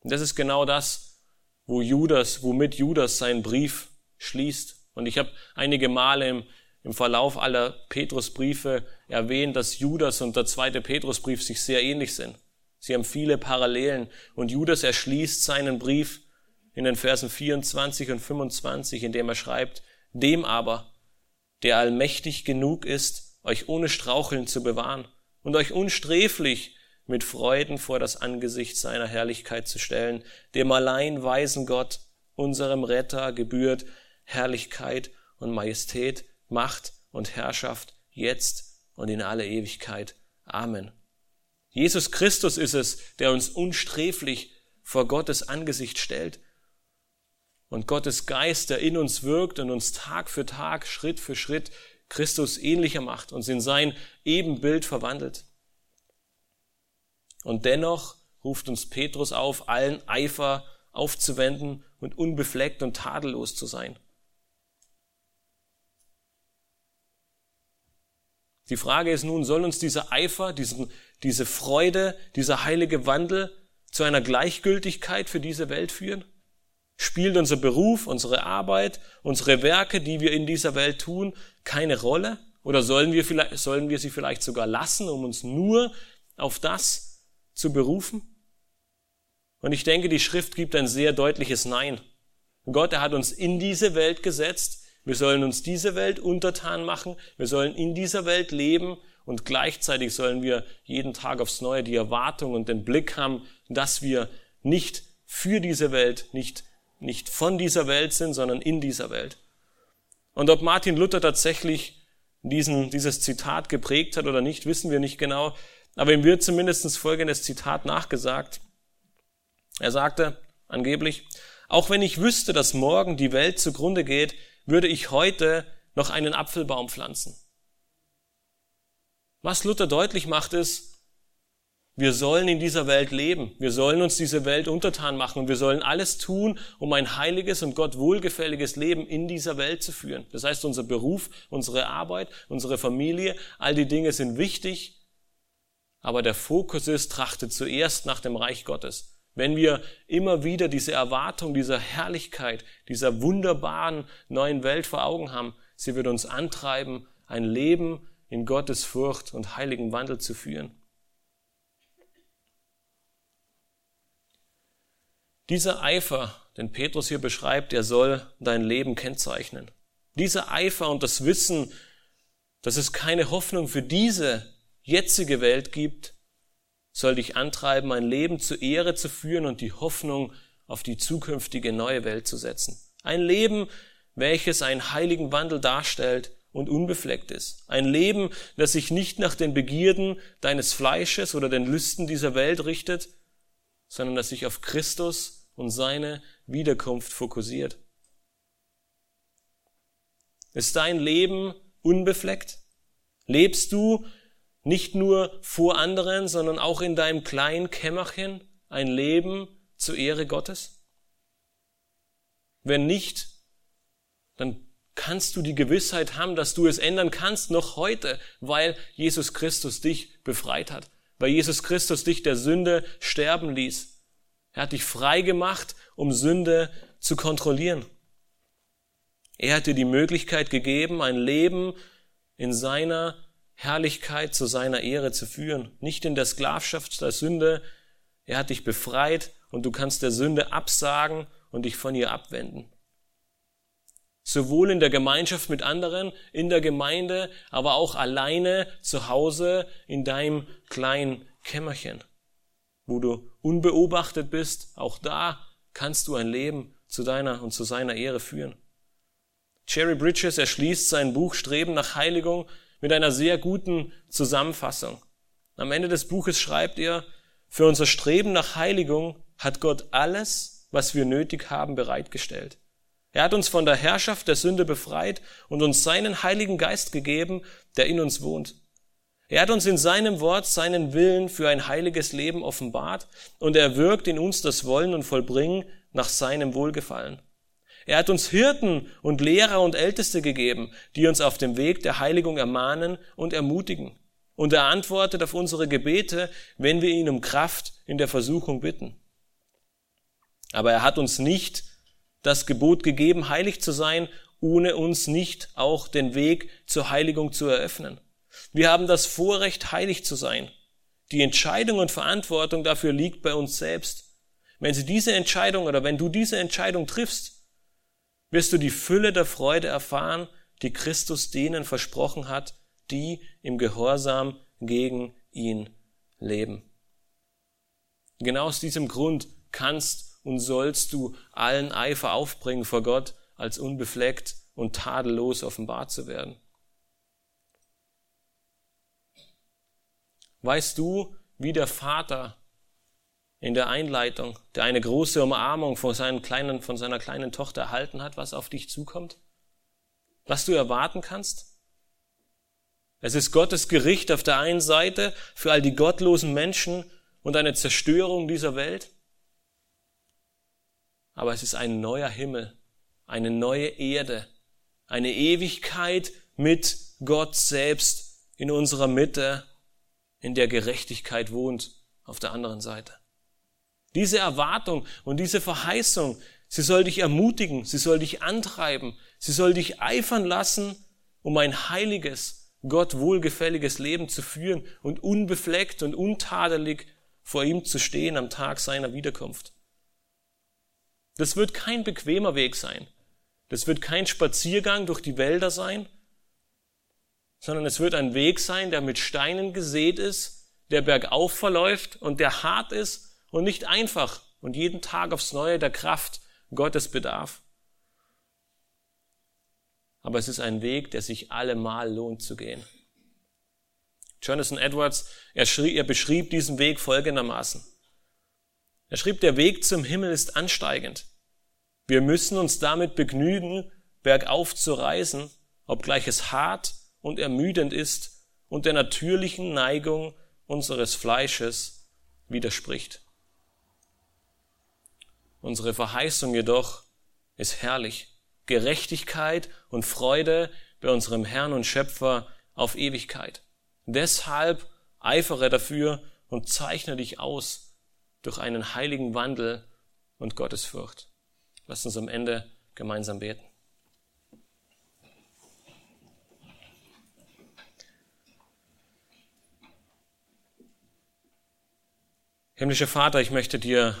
Und das ist genau das, womit Judas seinen Brief schließt. Und ich habe einige Male im Verlauf aller Petrusbriefe erwähnt, dass Judas und der zweite Petrusbrief sich sehr ähnlich sind. Sie haben viele Parallelen. Und Judas erschließt seinen Brief in den Versen 24 und 25, indem er schreibt, dem aber, der allmächtig genug ist, euch ohne Straucheln zu bewahren und euch unsträflich mit Freuden vor das Angesicht seiner Herrlichkeit zu stellen, dem allein weisen Gott, unserem Retter, gebührt Herrlichkeit und Majestät, Macht und Herrschaft, jetzt und in alle Ewigkeit. Amen. Jesus Christus ist es, der uns unsträflich vor Gottes Angesicht stellt. Und Gottes Geist, der in uns wirkt und uns Tag für Tag, Schritt für Schritt Christus ähnlicher macht, uns in sein Ebenbild verwandelt. Und dennoch ruft uns Petrus auf, allen Eifer aufzuwenden und unbefleckt und tadellos zu sein. Die Frage ist nun, soll uns dieser Eifer, diese Freude, dieser heilige Wandel zu einer Gleichgültigkeit für diese Welt führen? Spielt unser Beruf, unsere Arbeit, unsere Werke, die wir in dieser Welt tun, keine Rolle? Oder sollen wir sie vielleicht sogar lassen, um uns nur auf das zu berufen? Und ich denke, die Schrift gibt ein sehr deutliches Nein. Gott, er hat uns in diese Welt gesetzt. Wir sollen uns diese Welt untertan machen. Wir sollen in dieser Welt leben. Und gleichzeitig sollen wir jeden Tag aufs Neue die Erwartung und den Blick haben, dass wir nicht für diese Welt, nicht von dieser Welt sind, sondern in dieser Welt. Und ob Martin Luther tatsächlich dieses Zitat geprägt hat oder nicht, wissen wir nicht genau, aber ihm wird zumindest folgendes Zitat nachgesagt. Er sagte angeblich, auch wenn ich wüsste, dass morgen die Welt zugrunde geht, würde ich heute noch einen Apfelbaum pflanzen. Was Luther deutlich macht ist, wir sollen in dieser Welt leben. Wir sollen uns diese Welt untertan machen und wir sollen alles tun, um ein heiliges und Gott wohlgefälliges Leben in dieser Welt zu führen. Das heißt, unser Beruf, unsere Arbeit, unsere Familie, all die Dinge sind wichtig, aber der Fokus ist, trachte zuerst nach dem Reich Gottes. Wenn wir immer wieder diese Erwartung, dieser Herrlichkeit, dieser wunderbaren neuen Welt vor Augen haben, sie wird uns antreiben, ein Leben in Gottes Furcht und heiligen Wandel zu führen. Dieser Eifer, den Petrus hier beschreibt, er soll dein Leben kennzeichnen. Dieser Eifer und das Wissen, dass es keine Hoffnung für diese jetzige Welt gibt, soll dich antreiben, ein Leben zur Ehre zu führen und die Hoffnung auf die zukünftige neue Welt zu setzen. Ein Leben, welches einen heiligen Wandel darstellt und unbefleckt ist. Ein Leben, das sich nicht nach den Begierden deines Fleisches oder den Lüsten dieser Welt richtet, sondern das sich auf Christus und seine Wiederkunft fokussiert. Ist dein Leben unbefleckt? Lebst du nicht nur vor anderen, sondern auch in deinem kleinen Kämmerchen ein Leben zur Ehre Gottes? Wenn nicht, dann kannst du die Gewissheit haben, dass du es ändern kannst, noch heute, weil Jesus Christus dich befreit hat, weil Jesus Christus dich der Sünde sterben ließ. Er hat dich frei gemacht, um Sünde zu kontrollieren. Er hat dir die Möglichkeit gegeben, ein Leben in seiner Herrlichkeit zu seiner Ehre zu führen, nicht in der Sklavschaft der Sünde. Er hat dich befreit und du kannst der Sünde absagen und dich von ihr abwenden. Sowohl in der Gemeinschaft mit anderen, in der Gemeinde, aber auch alleine zu Hause in deinem kleinen Kämmerchen, wo du unbeobachtet bist, auch da kannst du ein Leben zu deiner und zu seiner Ehre führen. Jerry Bridges erschließt sein Buch Streben nach Heiligung mit einer sehr guten Zusammenfassung. Am Ende des Buches schreibt er, für unser Streben nach Heiligung hat Gott alles, was wir nötig haben, bereitgestellt. Er hat uns von der Herrschaft der Sünde befreit und uns seinen Heiligen Geist gegeben, der in uns wohnt. Er hat uns in seinem Wort seinen Willen für ein heiliges Leben offenbart und er wirkt in uns das Wollen und Vollbringen nach seinem Wohlgefallen. Er hat uns Hirten und Lehrer und Älteste gegeben, die uns auf dem Weg der Heiligung ermahnen und ermutigen. Und er antwortet auf unsere Gebete, wenn wir ihn um Kraft in der Versuchung bitten. Aber er hat uns nicht das Gebot gegeben, heilig zu sein, ohne uns nicht auch den Weg zur Heiligung zu eröffnen. Wir haben das Vorrecht, heilig zu sein. Die Entscheidung und Verantwortung dafür liegt bei uns selbst. Wenn du diese Entscheidung triffst, wirst du die Fülle der Freude erfahren, die Christus denen versprochen hat, die im Gehorsam gegen ihn leben. Genau aus diesem Grund kannst und sollst du allen Eifer aufbringen vor Gott, als unbefleckt und tadellos offenbart zu werden. Weißt du, wie der Vater in der Einleitung, der eine große Umarmung von seiner kleinen Tochter erhalten hat, was auf dich zukommt? Was du erwarten kannst? Es ist Gottes Gericht auf der einen Seite für all die gottlosen Menschen und eine Zerstörung dieser Welt. Aber es ist ein neuer Himmel, eine neue Erde, eine Ewigkeit mit Gott selbst in unserer Mitte, in der Gerechtigkeit wohnt, auf der anderen Seite. Diese Erwartung und diese Verheißung, sie soll dich ermutigen, sie soll dich antreiben, sie soll dich eifern lassen, um ein heiliges, Gott wohlgefälliges Leben zu führen und unbefleckt und untadelig vor ihm zu stehen am Tag seiner Wiederkunft. Das wird kein bequemer Weg sein, das wird kein Spaziergang durch die Wälder sein, sondern es wird ein Weg sein, der mit Steinen gesät ist, der bergauf verläuft und der hart ist und nicht einfach und jeden Tag aufs Neue der Kraft Gottes bedarf. Aber es ist ein Weg, der sich allemal lohnt zu gehen. Jonathan Edwards, er beschrieb diesen Weg folgendermaßen. Er schrieb, der Weg zum Himmel ist ansteigend. Wir müssen uns damit begnügen, bergauf zu reisen, obgleich es hart und ermüdend ist und der natürlichen Neigung unseres Fleisches widerspricht. Unsere Verheißung jedoch ist herrlich. Gerechtigkeit und Freude bei unserem Herrn und Schöpfer auf Ewigkeit. Deshalb eifere dafür und zeichne dich aus durch einen heiligen Wandel und Gottesfurcht. Lasst uns am Ende gemeinsam beten. Himmlischer Vater, ich möchte dir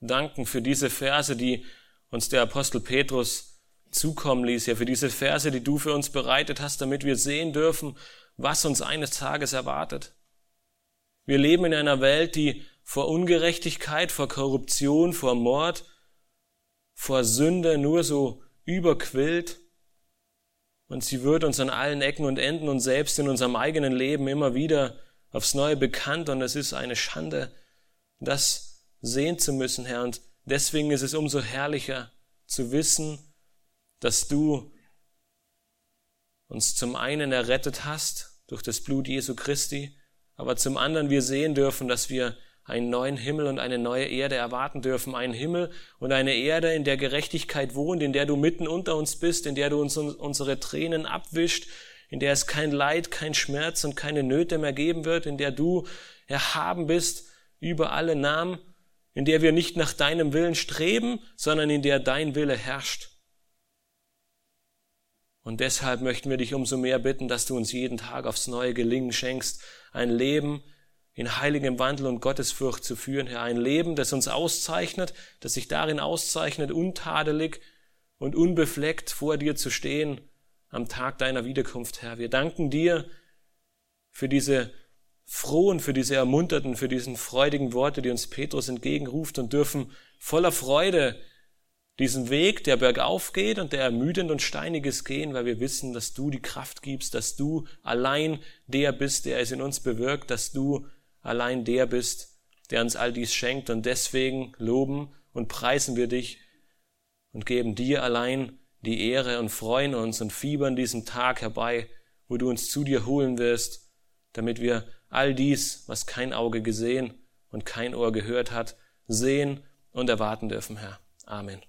danken für diese Verse, die uns der Apostel Petrus zukommen ließ, ja, für diese Verse, die du für uns bereitet hast, damit wir sehen dürfen, was uns eines Tages erwartet. Wir leben in einer Welt, die vor Ungerechtigkeit, vor Korruption, vor Mord, vor Sünde nur so überquillt und sie wird uns an allen Ecken und Enden und selbst in unserem eigenen Leben immer wieder aufs Neue bekannt und es ist eine Schande, das sehen zu müssen, Herr. Und deswegen ist es umso herrlicher zu wissen, dass du uns zum einen errettet hast durch das Blut Jesu Christi, aber zum anderen wir sehen dürfen, dass wir einen neuen Himmel und eine neue Erde erwarten dürfen. Einen Himmel und eine Erde, in der Gerechtigkeit wohnt, in der du mitten unter uns bist, in der du uns unsere Tränen abwischt, in der es kein Leid, kein Schmerz und keine Nöte mehr geben wird, in der du erhaben bist über alle Namen, in der wir nicht nach deinem Willen streben, sondern in der dein Wille herrscht. Und deshalb möchten wir dich umso mehr bitten, dass du uns jeden Tag aufs neue Gelingen schenkst, ein Leben in heiligem Wandel und Gottesfurcht zu führen, Herr. Ein Leben, das uns auszeichnet, das sich darin auszeichnet, untadelig und unbefleckt vor dir zu stehen am Tag deiner Wiederkunft, Herr. Wir danken dir für diese frohen, für diese ermunterten, für diesen freudigen Worte, die uns Petrus entgegenruft und dürfen voller Freude diesen Weg, der bergauf geht und der ermüdend und steinig ist, gehen, weil wir wissen, dass du die Kraft gibst, dass du allein der bist, der es in uns bewirkt, dass du allein der bist, der uns all dies schenkt und deswegen loben und preisen wir dich und geben dir allein die Ehre und freuen uns und fiebern diesen Tag herbei, wo du uns zu dir holen wirst, damit wir all dies, was kein Auge gesehen und kein Ohr gehört hat, sehen und erwarten dürfen, Herr. Amen.